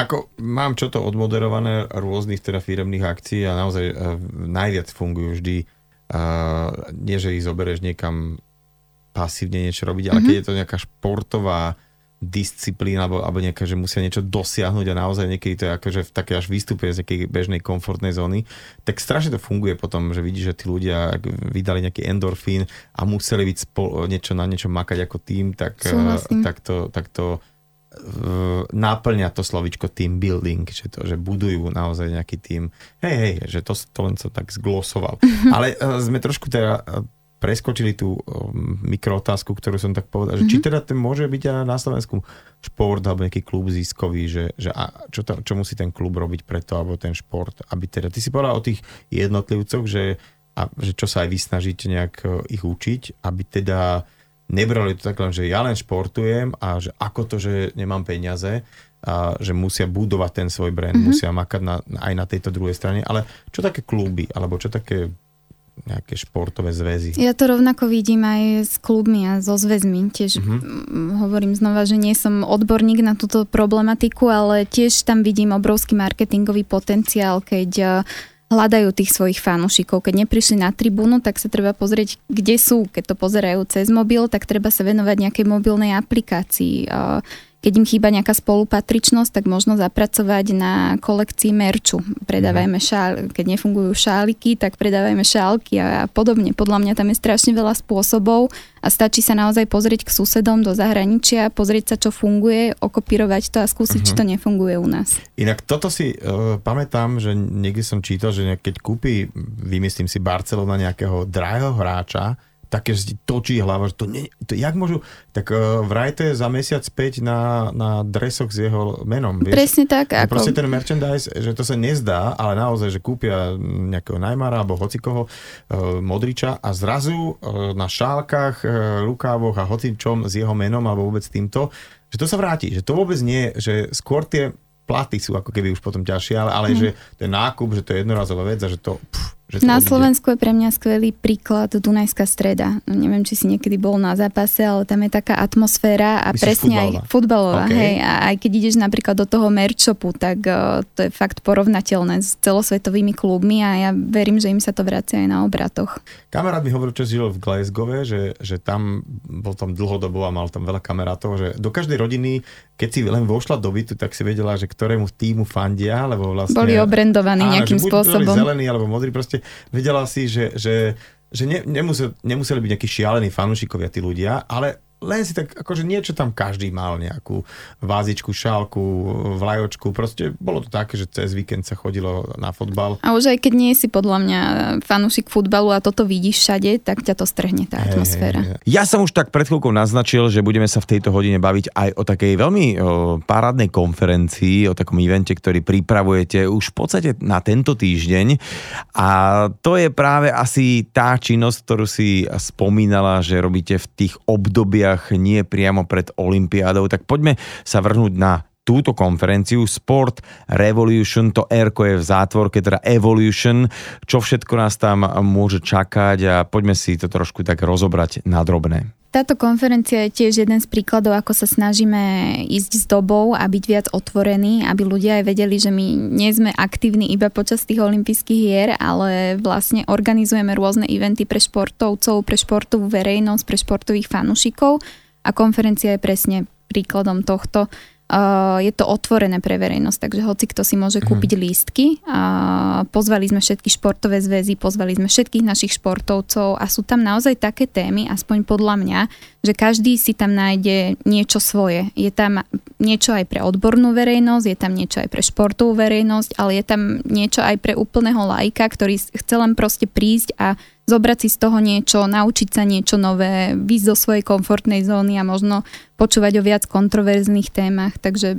Ako mám čo to odmoderované rôznych teda firemných akcií a naozaj uh, najviac fungujú vždy, uh, nie že ich zoberieš niekam pasívne niečo robiť, ale mm-hmm. keď je to nejaká športová disciplín alebo, alebo nejaké, že musia niečo dosiahnuť a naozaj niekedy to je akože v také až výstupe z nejakej bežnej komfortnej zóny, tak strašne to funguje potom, že vidíš, že tí ľudia vydali nejaký endorfín a museli byť spolo, niečo na niečo makať ako tým, tak, tak to, tak to uh, náplňa to slovičko team building, že, to, že budujú naozaj nejaký tým. Hej, hej, že to, to len som tak zglosoval. Ale uh, sme trošku teda uh, preskočili tú mikrootázku, ktorú som tak povedal, že mm-hmm. či teda ten môže byť aj na Slovensku šport alebo nejaký klub ziskový, že, že a čo, to, čo musí ten klub robiť preto, alebo ten šport, aby teda, ty si povedal o tých jednotlivcoch, že, a, že čo sa aj vysnažíte nejak ich učiť, aby teda nebrali to tak len, že ja len športujem a že ako to, že nemám peniaze, a že musia budovať ten svoj brand, mm-hmm. musia makať na, aj na tejto druhej strane, ale čo také kluby, alebo čo také nejaké športové zväzy. Ja to rovnako vidím aj s klubmi a so zväzmi. Tiež uh-huh. hovorím znova, že nie som odborník na túto problematiku, ale tiež tam vidím obrovský marketingový potenciál, keď hľadajú tých svojich fanúšikov. Keď neprišli na tribúnu, tak sa treba pozrieť, kde sú. Keď to pozerajú cez mobil, tak treba sa venovať nejakej mobilnej aplikácii. Keď im chýba nejaká spolupatričnosť, tak možno zapracovať na kolekcii merču. Predávajme šály, keď nefungujú šáliky, tak predávajme šálky a podobne. Podľa mňa tam je strašne veľa spôsobov a stačí sa naozaj pozrieť k susedom do zahraničia, pozrieť sa, čo funguje, okopírovať to a skúsiť, uh-huh. či to nefunguje u nás. Inak toto si uh, pamätám, že niekde som čítal, že keď kúpi, vymyslím si, Barcelona nejakého drahého hráča, také, že točí hlava, že to nie, to jak môžu, tak uh, vraj to je za mesiac späť na, na dresoch s jeho menom. Vieš? Presne tak. Ako... Proste ten merchandise, že to sa nezdá, ale naozaj, že kúpia nejakého Neymara alebo hocikoho, uh, Modriča a zrazu uh, na šálkach, uh, rukávoch a hocičom s jeho menom alebo vôbec týmto, že to sa vráti, že to vôbec nie, že skôr tie platy sú ako keby už potom ťažšie, ale, ale mm. že ten nákup, že to je jednorazová vec a že to... Pff, Na Slovensku je pre mňa skvelý príklad Dunajská Streda. No, neviem, či si niekedy bol na zápase, ale tam je taká atmosféra a Myslíš presne futbalová? aj futbalová. Okay. Hej, a aj keď ideš napríklad do toho merch-shopu, tak uh, to je fakt porovnateľné s celosvetovými klubmi a ja verím, že im sa to vracia aj na obratoch. Kamarát mi hovoril, čo žil v Glasgowe, že, že tam bol tam dlhodobo a mal tam veľa kamarátov, že do každej rodiny, keď si len vošla do bytu, tak si vedela, že ktorému tímu fandia, lebo vlastne... Boli obrendovaní áno, nejakým spôsobom. Zelený alebo modrý, proste vedela si, že, že, že ne, nemuseli, nemuseli byť nejakí šialení fanúšikovia tí ľudia, ale len si tak, akože niečo tam každý mal, nejakú vázičku, šálku, vlajočku, proste bolo to také, že cez víkend sa chodilo na fotbal. A už aj keď nie si podľa mňa fanúšik futbalu a toto vidíš všade, tak ťa to strhne tá atmosféra. Hey, hey, hey. Ja som už tak pred chvíľkou naznačil, že budeme sa v tejto hodine baviť aj o takej veľmi o, parádnej konferencii, o takom evente, ktorý pripravujete už v podstate na tento týždeň a to je práve asi tá činnosť, ktorú si spomínala, že robíte v tých obdobiach nie priamo pred olympiádou, tak poďme sa vrhnúť na túto konferenciu Sport Revolution, to R-ko je v zátvorke, teda Evolution, čo všetko nás tam môže čakať a poďme si to trošku tak rozobrať na drobné. Táto konferencia je tiež jeden z príkladov, ako sa snažíme ísť s dobou a byť viac otvorení, aby ľudia aj vedeli, že my nie sme aktívni iba počas tých olympijských hier, ale vlastne organizujeme rôzne eventy pre športovcov, pre športovú verejnosť, pre športových fanúšikov a konferencia je presne príkladom tohto. Uh, je to otvorené pre verejnosť, takže hoci kto si môže kúpiť mm. lístky. Uh, pozvali sme všetky športové zväzy, pozvali sme všetkých našich športovcov a sú tam naozaj také témy, aspoň podľa mňa, že každý si tam nájde niečo svoje. Je tam niečo aj pre odbornú verejnosť, je tam niečo aj pre športovú verejnosť, ale je tam niečo aj pre úplného laika, ktorý chce len proste prísť a zobrať si z toho niečo, naučiť sa niečo nové, výjsť do svojej komfortnej zóny a možno počúvať o viac kontroverzných témach, takže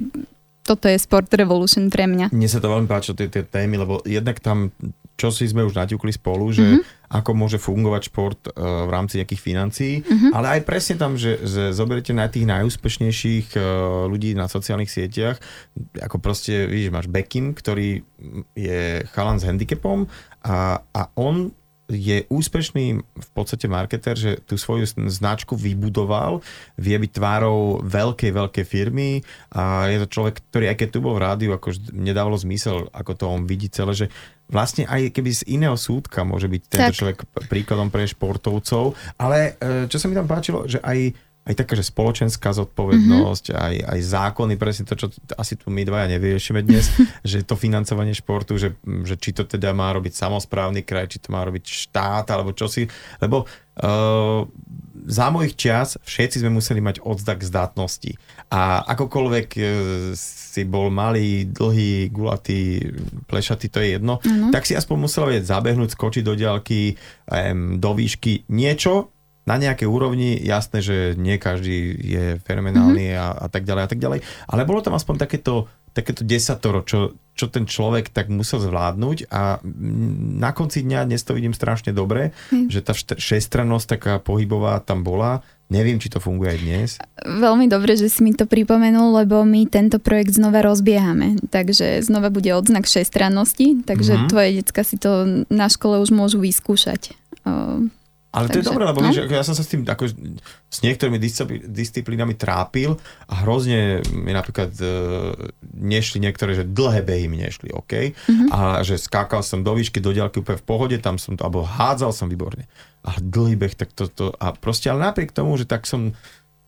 toto je Sport Revolution pre mňa. Mne sa to veľmi páčilo, tie, tie témy, lebo jednak tam, čo si sme už naťukli spolu, že mm-hmm. ako môže fungovať šport uh, v rámci nejakých financií, mm-hmm. ale aj presne tam, že, že zoberiete na tých najúspešnejších uh, ľudí na sociálnych sieťach, ako proste, vidíš, máš Beckham, ktorý je chalan s handicapom a, a on je úspešný v podstate marketér, že tú svoju značku vybudoval, vie byť tvárou veľkej, veľkej firmy a je to človek, ktorý aj keď tu bol v rádiu, akože nedávalo zmysel, ako to on vidí celé, že vlastne aj keby z iného súdka môže byť tento tak. Človek príkladom pre športovcov, ale čo sa mi tam páčilo, že aj aj taká, že spoločenská zodpovednosť, mm-hmm. aj, aj zákony, presne to, čo asi tu my dvaja nevyriešime dnes, že to financovanie športu, že, že či to teda má robiť samosprávny kraj, či to má robiť štát, alebo čosi, lebo Uh, za mojich čias všetci sme museli mať odznak zdatnosti. A akokoľvek uh, si bol malý, dlhý, gulatý, plešatý, to je jedno, mm-hmm. tak si aspoň musel vedieť zabehnúť, skočiť do diaľky, um, do výšky, niečo na nejakej úrovni. Jasné, že nie každý je fenomenálny mm-hmm. a, a tak ďalej a tak ďalej. Ale bolo tam aspoň takéto takéto desatoro, čo, čo ten človek tak musel zvládnuť a na konci dňa dnes to vidím strašne dobre, hm. že tá šestrannosť taká pohybová tam bola. Neviem, či to funguje aj dnes. Veľmi dobre, že si mi to pripomenul, lebo my tento projekt znova rozbiehame. Takže znova bude odznak šestrannosti, takže mm-hmm. tvoje decka si to na škole už môžu vyskúšať. Ale takže, to je dobré, lebo no? vieš, ja som sa s tým ako, s niektorými disciplínami trápil a hrozne mi napríklad e, nešli niektoré, že dlhé behy mi nešli, OK? Mm-hmm. A že skákal som do výšky, do diaľky úplne v pohode, tam som to, alebo hádzal som výborne. A dlhý beh, tak toto, to, a proste, ale napriek tomu, že tak som,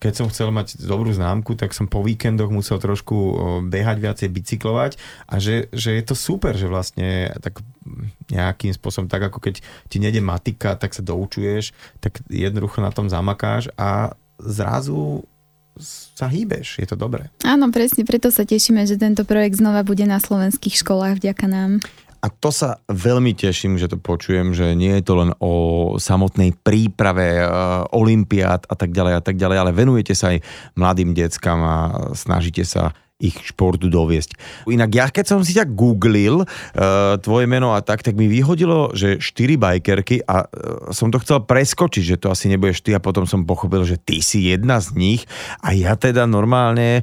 keď som chcel mať dobrú známku, tak som po víkendoch musel trošku behať viacej, bicyklovať a že, že je to super, že vlastne tak nejakým spôsobom, tak ako keď ti nejde matika, tak sa doučuješ, tak jednoducho na tom zamakáš a zrazu sa hýbeš, je to dobré. Áno, presne, preto sa tešíme, že tento projekt znova bude na slovenských školách, vďaka nám. A to sa veľmi teším, že to počujem, že nie je to len o samotnej príprave olympiád a tak ďalej a tak ďalej, ale venujete sa aj mladým deckám a snažíte sa ich športu doviesť. Inak ja, keď som si ťa googlil, e, tvoje meno a tak, tak mi vyhodilo, že štyri bajkerky a e, som to chcel preskočiť, že to asi nebudeš ty a potom som pochopil, že ty si jedna z nich a ja teda normálne e,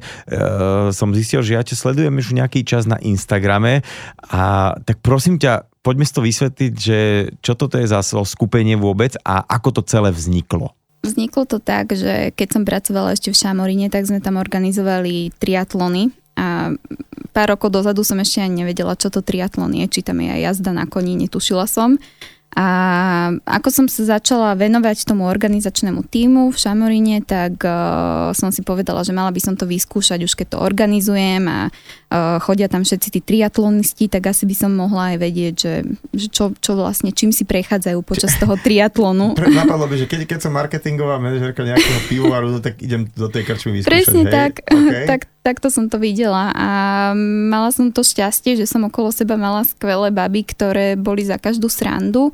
som zistil, že ja ťa sledujem už nejaký čas na Instagrame a tak prosím ťa, poďme si to vysvetliť, že čo toto je za skupenie vôbec a ako to celé vzniklo. Vzniklo to tak, že keď som pracovala ešte v Šamoríne, tak sme tam organizovali triatlony a pár rokov dozadu som ešte ani nevedela, čo to triatlon je, či tam je aj jazda na koni, netušila som. A ako som sa začala venovať tomu organizačnému tímu v Šamoríne, tak uh, som si povedala, že mala by som to vyskúšať už keď to organizujem a uh, chodia tam všetci tí triatlonisti, tak asi by som mohla aj vedieť, že, že čo, čo vlastne, čím si prechádzajú počas toho triatlonu. Napadlo by, že keď, keď som marketingová manažérka nejakého pivovaru, tak idem do tej krčmy vyskúšať. Presne hej? tak, okay. tak, takto som to videla a mala som to šťastie, že som okolo seba mala skvelé baby, ktoré boli za každú srandu.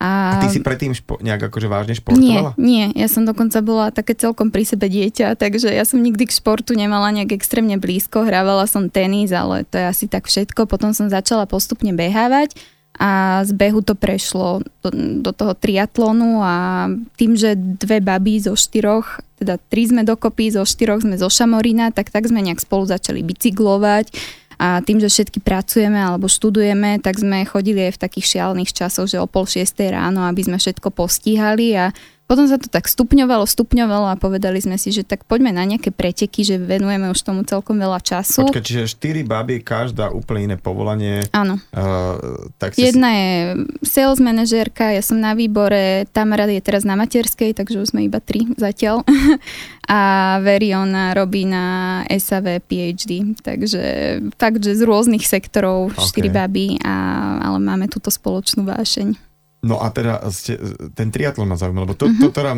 A, a ty si predtým špo- nejak akože vážne športovala? Nie, nie, ja som dokonca bola také celkom pri sebe dieťa, takže ja som nikdy k športu nemala nejak extrémne blízko, hrávala som tenis, ale to je asi tak všetko. Potom som začala postupne behávať a z behu to prešlo do, do toho triatlonu a tým, že dve baby zo štyroch, teda tri sme dokopy, zo štyroch sme zo Šamorína, tak tak sme nejak spolu začali bicyklovať. A tým, že všetky pracujeme alebo študujeme, tak sme chodili aj v takých šialených časoch, že o pol šiestej ráno, aby sme všetko postihali a potom sa to tak stupňovalo, stupňovalo a povedali sme si, že tak poďme na nejaké preteky, že venujeme už tomu celkom veľa času. Počkaj, čiže štyri baby, každá úplne iné povolanie. Áno. Uh, tak si Jedna si... je sales manažérka, ja som na výbore, Tamara je teraz na materskej, takže už sme iba tri zatiaľ. A Veriona robí na es á vé PhD, takže fakt, že z rôznych sektorov štyri okay. baby, a, ale máme túto spoločnú vášeň. No a teda ste, ten triatlon ma zaujímal, lebo to, mm-hmm. to teda,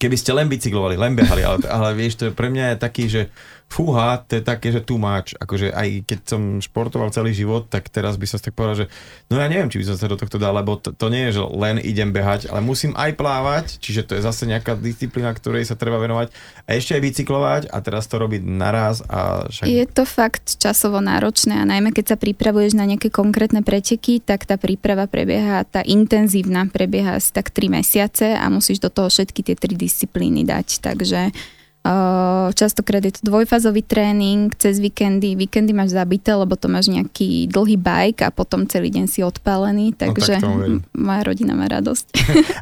keby ste len bicyklovali, len behali, ale, ale vieš, to je pre mňa je taký, že fúha, to je také, že too much. Akože aj keď som športoval celý život, tak teraz by som si tak povedal, že no ja neviem, či by som sa do tohto dal, lebo to, to nie je, že len idem behať, ale musím aj plávať, čiže to je zase nejaká disciplína, ktorej sa treba venovať a ešte aj bicyklovať a teraz to robiť naraz. A však... Je to fakt časovo náročné a najmä keď sa pripravuješ na nejaké konkrétne preteky, tak tá príprava prebieha, tá intenzívna prebieha asi tak tri mesiace a musíš do toho všetky tie tri disciplíny dať, takže Uh, Častokrát je to dvojfázový tréning, cez víkendy. Víkendy máš zabité, lebo to máš nejaký dlhý bike a potom celý deň si odpálený, takže no, tak moja rodina má radosť.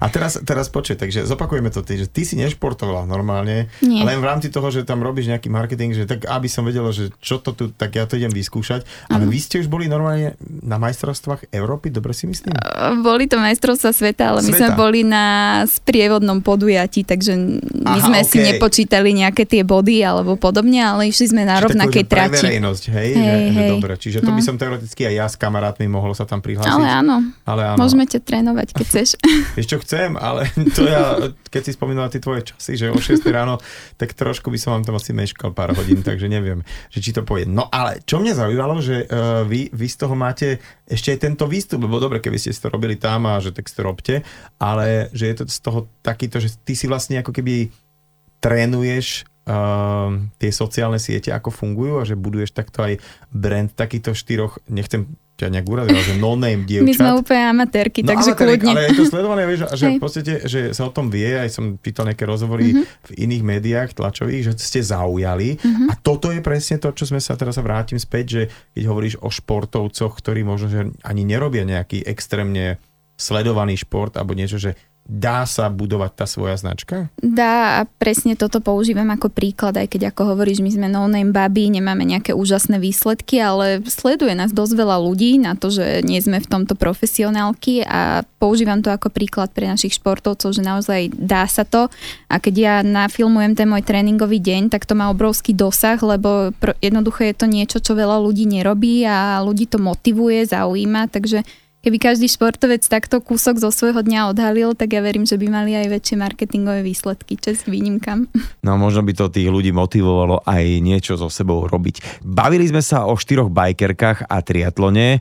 A teraz, teraz počuj, takže zopakujeme to, ty, že ty si nešportovala normálne, nie, len v rámci toho, že tam robíš nejaký marketing, že tak aby som vedela, že čo to tu, tak ja to idem vyskúšať. Ale vy ste už boli normálne na majstrovstvách Európy, dobre si myslím? Boli to majstrovstvá sveta, ale sveta. My sme boli na sprievodnom podujatí, takže my Aha, sme okay. si nepočítali nejaké tie body alebo podobne, ale išli sme na rovnakej trati. Pre verejnosť, hej? hej, že, hej. Dobre, čiže to no. by som teoreticky aj ja s kamarátmi mohol sa tam prihlásiť. Ale áno, ale áno. Môžeme ťa trénovať, keď chceš. Vieš čo, chcem, ale to ja, keď si spomínala tie tvoje časy, že o šesť ráno, tak trošku by som vám tam asi meškal pár hodín, takže neviem, že či to pôjde. No ale čo mňa zaujímalo, že uh, vy, vy z toho máte ešte aj tento výstup, lebo dobre, keby ste si to robili tam a že tak si to robte, ale že je to z toho takýto, že ty si vlastne ako keby trénuješ uh, tie sociálne siete, ako fungujú a že buduješ takto aj brand takýchto štyroch, nechcem ťa nejak uraziť, že no-name dievčat. My sme úplne amatérky, no, takže kľudne. Ale je to sledované, vieš, že v podstate, že sa o tom vie, aj som pýtal nejaké rozhovory mm-hmm. v iných médiách tlačových, že ste zaujali mm-hmm. a toto je presne to, čo sme sa teraz sa vrátim späť, že keď hovoríš o športovcoch, ktorí možno že ani nerobia nejaký extrémne sledovaný šport alebo niečo, že dá sa budovať tá svoja značka? Dá a presne toto používam ako príklad, aj keď ako hovoríš, my sme no-name baby, nemáme nejaké úžasné výsledky, ale sleduje nás dosť veľa ľudí na to, že nie sme v tomto profesionálky a používam to ako príklad pre našich športovcov, že naozaj dá sa to a keď ja nafilmujem ten môj tréningový deň, tak to má obrovský dosah, lebo jednoducho je to niečo, čo veľa ľudí nerobí a ľudí to motivuje, zaujíma, takže keby každý športovec takto kúsok zo svojho dňa odhalil, tak ja verím, že by mali aj väčšie marketingové výsledky. Čest výnimkám. No možno by to tých ľudí motivovalo aj niečo so sebou robiť. Bavili sme sa o štyroch bajkerkách a triatlone.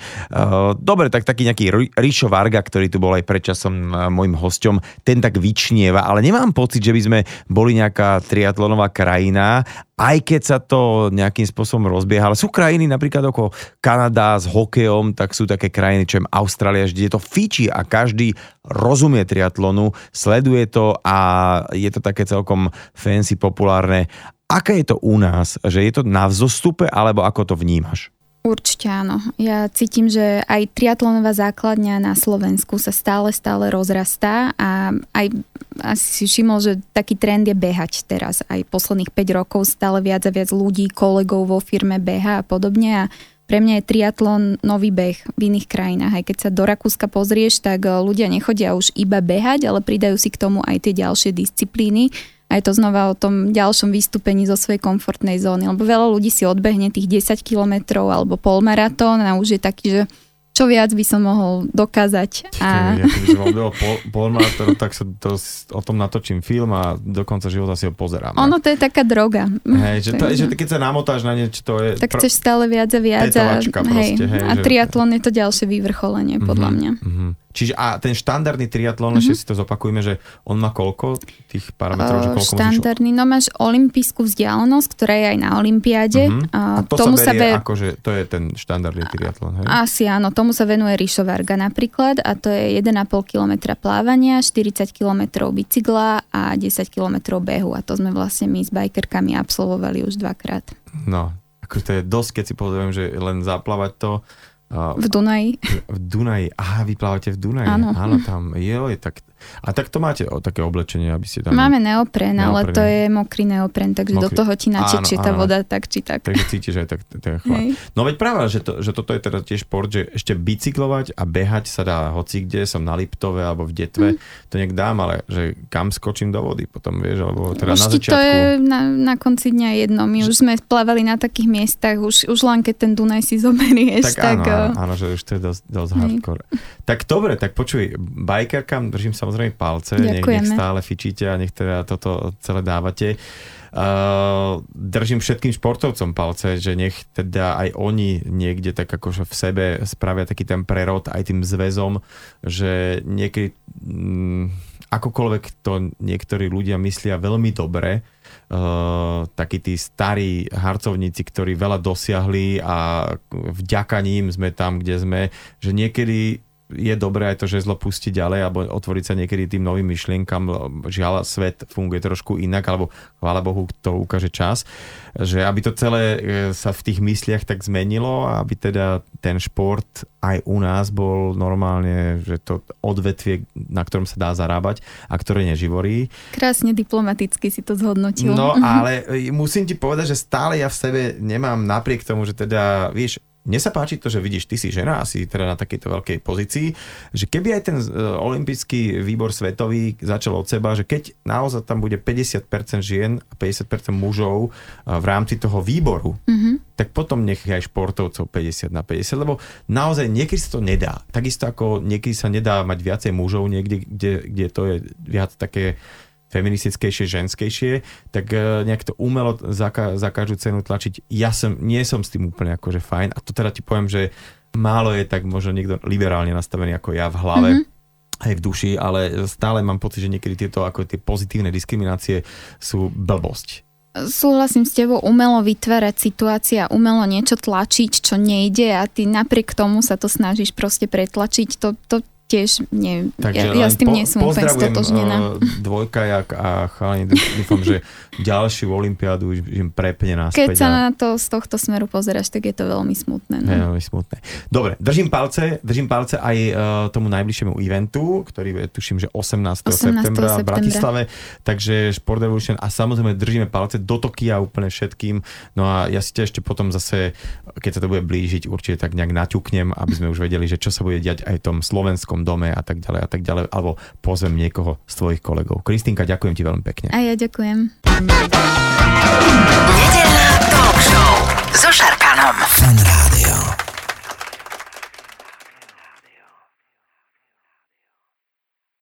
Dobre, tak taký nejaký Rišo Varga, ktorý tu bol aj predčasom môjim hosťom, ten tak vyčnieva, ale nemám pocit, že by sme boli nejaká triatlonová krajina, aj keď sa to nejakým spôsobom rozbieha. Ale sú krajiny napríklad ako Kanada s hokejom, tak sú také krajiny, čo je Austrália, že je to fičí a každý rozumie triatlonu, sleduje to a je to také celkom fancy, populárne. Aké je to u nás? Že je to na vzostupe, alebo ako to vnímaš? Určite áno. Ja cítim, že aj triatlonová základňa na Slovensku sa stále, stále rozrastá a aj asi si všimol, že taký trend je behať teraz. Aj posledných päť rokov stále viac a viac ľudí, kolegov vo firme beha a podobne a pre mňa je triatlon nový beh v iných krajinách. Aj keď sa do Rakúska pozrieš, tak ľudia nechodia už iba behať, ale pridajú si k tomu aj tie ďalšie disciplíny. A je to znova o tom ďalšom vystúpení zo svojej komfortnej zóny. Lebo veľa ľudí si odbehne tých desať kilometrov alebo polmaratón a už je taký, že čo viac by som mohol dokázať. A ja keby som bol polmaratón, tak sa to, o tom natočím film a do konca života si ho pozerám. Ono to je taká droga. Hej, že, to, že keď sa namotáš na niečo, to je... Tak chceš stále viac a viac. Petalačka a, hej, proste, hej, a triatlon je to ďalšie vyvrcholenie, mm-hmm, podľa mňa. Mm-hmm. Čiže a ten štandardný triatlón, mm-hmm, ešte si to zopakujeme, že on má koľko tých parametrov? Že koľko štandardný, musíš... no máš olympijskú vzdialenosť, ktorá je aj na olympiáde. Mm-hmm. A to tomu sa berie sa be... ako, že to je ten štandardný triatlón, hej? Asi áno, tomu sa venuje Rišo Varga napríklad a to je jeden a pol kilometra plávania, štyridsať kilometrov bicykla a desať kilometrov behu a to sme vlastne my s bikerkami absolvovali už dvakrát. No, ako to je dosť, keď si poviem, že len zaplávať to. V Dunaji. V Dunaji. Aha, vy plávate v Dunaji. Áno. Áno, tam je tak... A tak to máte o, také oblečenie, aby ste tam... Máme neopren, neopren, ale to je mokrý neopren, takže mokrý. Do toho ti načečie tá voda tak či tak. Takže cítiš aj tak ten chlad. No veď práve, že, to, že toto je teda tiež šport, že ešte bicyklovať a behať sa dá hocikde, som na Liptove alebo v Detve, mm. to niekde dám, ale že kam skočím do vody potom, vieš, alebo teda už na začiatku. To je na, na konci dňa jedno. My už sme plávali na takých miestach, už, už len keď ten Dunaj si zoberieš, tak... tak áno, áno, že už to je dosť, dosť hardcore. Tak dobre, tak počuj, bajkerkám držím samozrejme palce, nech, nech stále fičíte a nech teda toto celé dávate. Uh, držím všetkým športovcom palce, že nech teda aj oni niekde tak akože v sebe spravia taký ten prerod aj tým zväzom, že niekedy m, akokoľvek to niektorí ľudia myslia veľmi dobre, Uh, takí tí starí harcovníci, ktorí veľa dosiahli a vďaka ním sme tam, kde sme, že niekedy je dobré aj to žezlo pustiť ďalej alebo otvoriť sa niekedy tým novým myšlienkam. Žiaľ, svet funguje trošku inak, alebo chvála Bohu, to ukáže čas. Že aby to celé sa v tých mysliach tak zmenilo, aby teda ten šport aj u nás bol normálne, že to odvetvie, na ktorom sa dá zarábať a ktoré neživorí. Krásne diplomaticky si to zhodnotil. No, ale musím ti povedať, že stále ja v sebe nemám napriek tomu, že teda, vieš, mne sa páči to, že vidíš, ty si žena, asi teda na takejto veľkej pozícii, že keby aj ten olympijský výbor svetový začal od seba, že keď naozaj tam bude päťdesiat percent žien a päťdesiat percent mužov v rámci toho výboru, mm-hmm. tak potom nech aj športovcov päťdesiat na päťdesiat, lebo naozaj niekedy sa to nedá. Takisto ako niekedy sa nedá mať viacej mužov niekde, kde, kde to je viac také feministickejšie, ženskejšie, tak nejak to umelo za, za každú cenu tlačiť. Ja som, nie som s tým úplne akože fajn. A to teda ti poviem, že málo je tak možno niekto liberálne nastavený ako ja v hlave, mm-hmm. aj v duši, ale stále mám pocit, že niekedy tieto ako tie pozitívne diskriminácie sú blbosť. Súhlasím s tebou, umelo vytvárať situácia, umelo niečo tlačiť, čo nejde a ty napriek tomu sa to snažíš proste pretlačiť. To, to tiež, nie, takže ja, ja s tým po, nie som úplne stotožnená. Dvojkajak a chalani, dúfam, že ďalšiu olympiádu už im prepne náspäť. Keď sa na to z tohto smeru pozeráš, tak je to veľmi smutné. No? Je veľmi smutné. Dobre, držím palce, držím palce aj uh, tomu najbližšiemu eventu, ktorý je, tuším, že osemnásteho septembra v Bratislave, takže Sport Revolution a samozrejme držíme palce do Tokia úplne všetkým, no a ja si ešte potom zase, keď sa to bude blížiť, určite tak nejak naťuknem, aby sme už vedeli, že čo sa bude diať aj v tom slovenskom dome a tak ďalej a tak ďalej, alebo pozvem niekoho z tvojich kolegov. Kristínka, ďakujem ti veľmi pekne. A ja ďakujem. Nedeľná talk show so Šarkanom.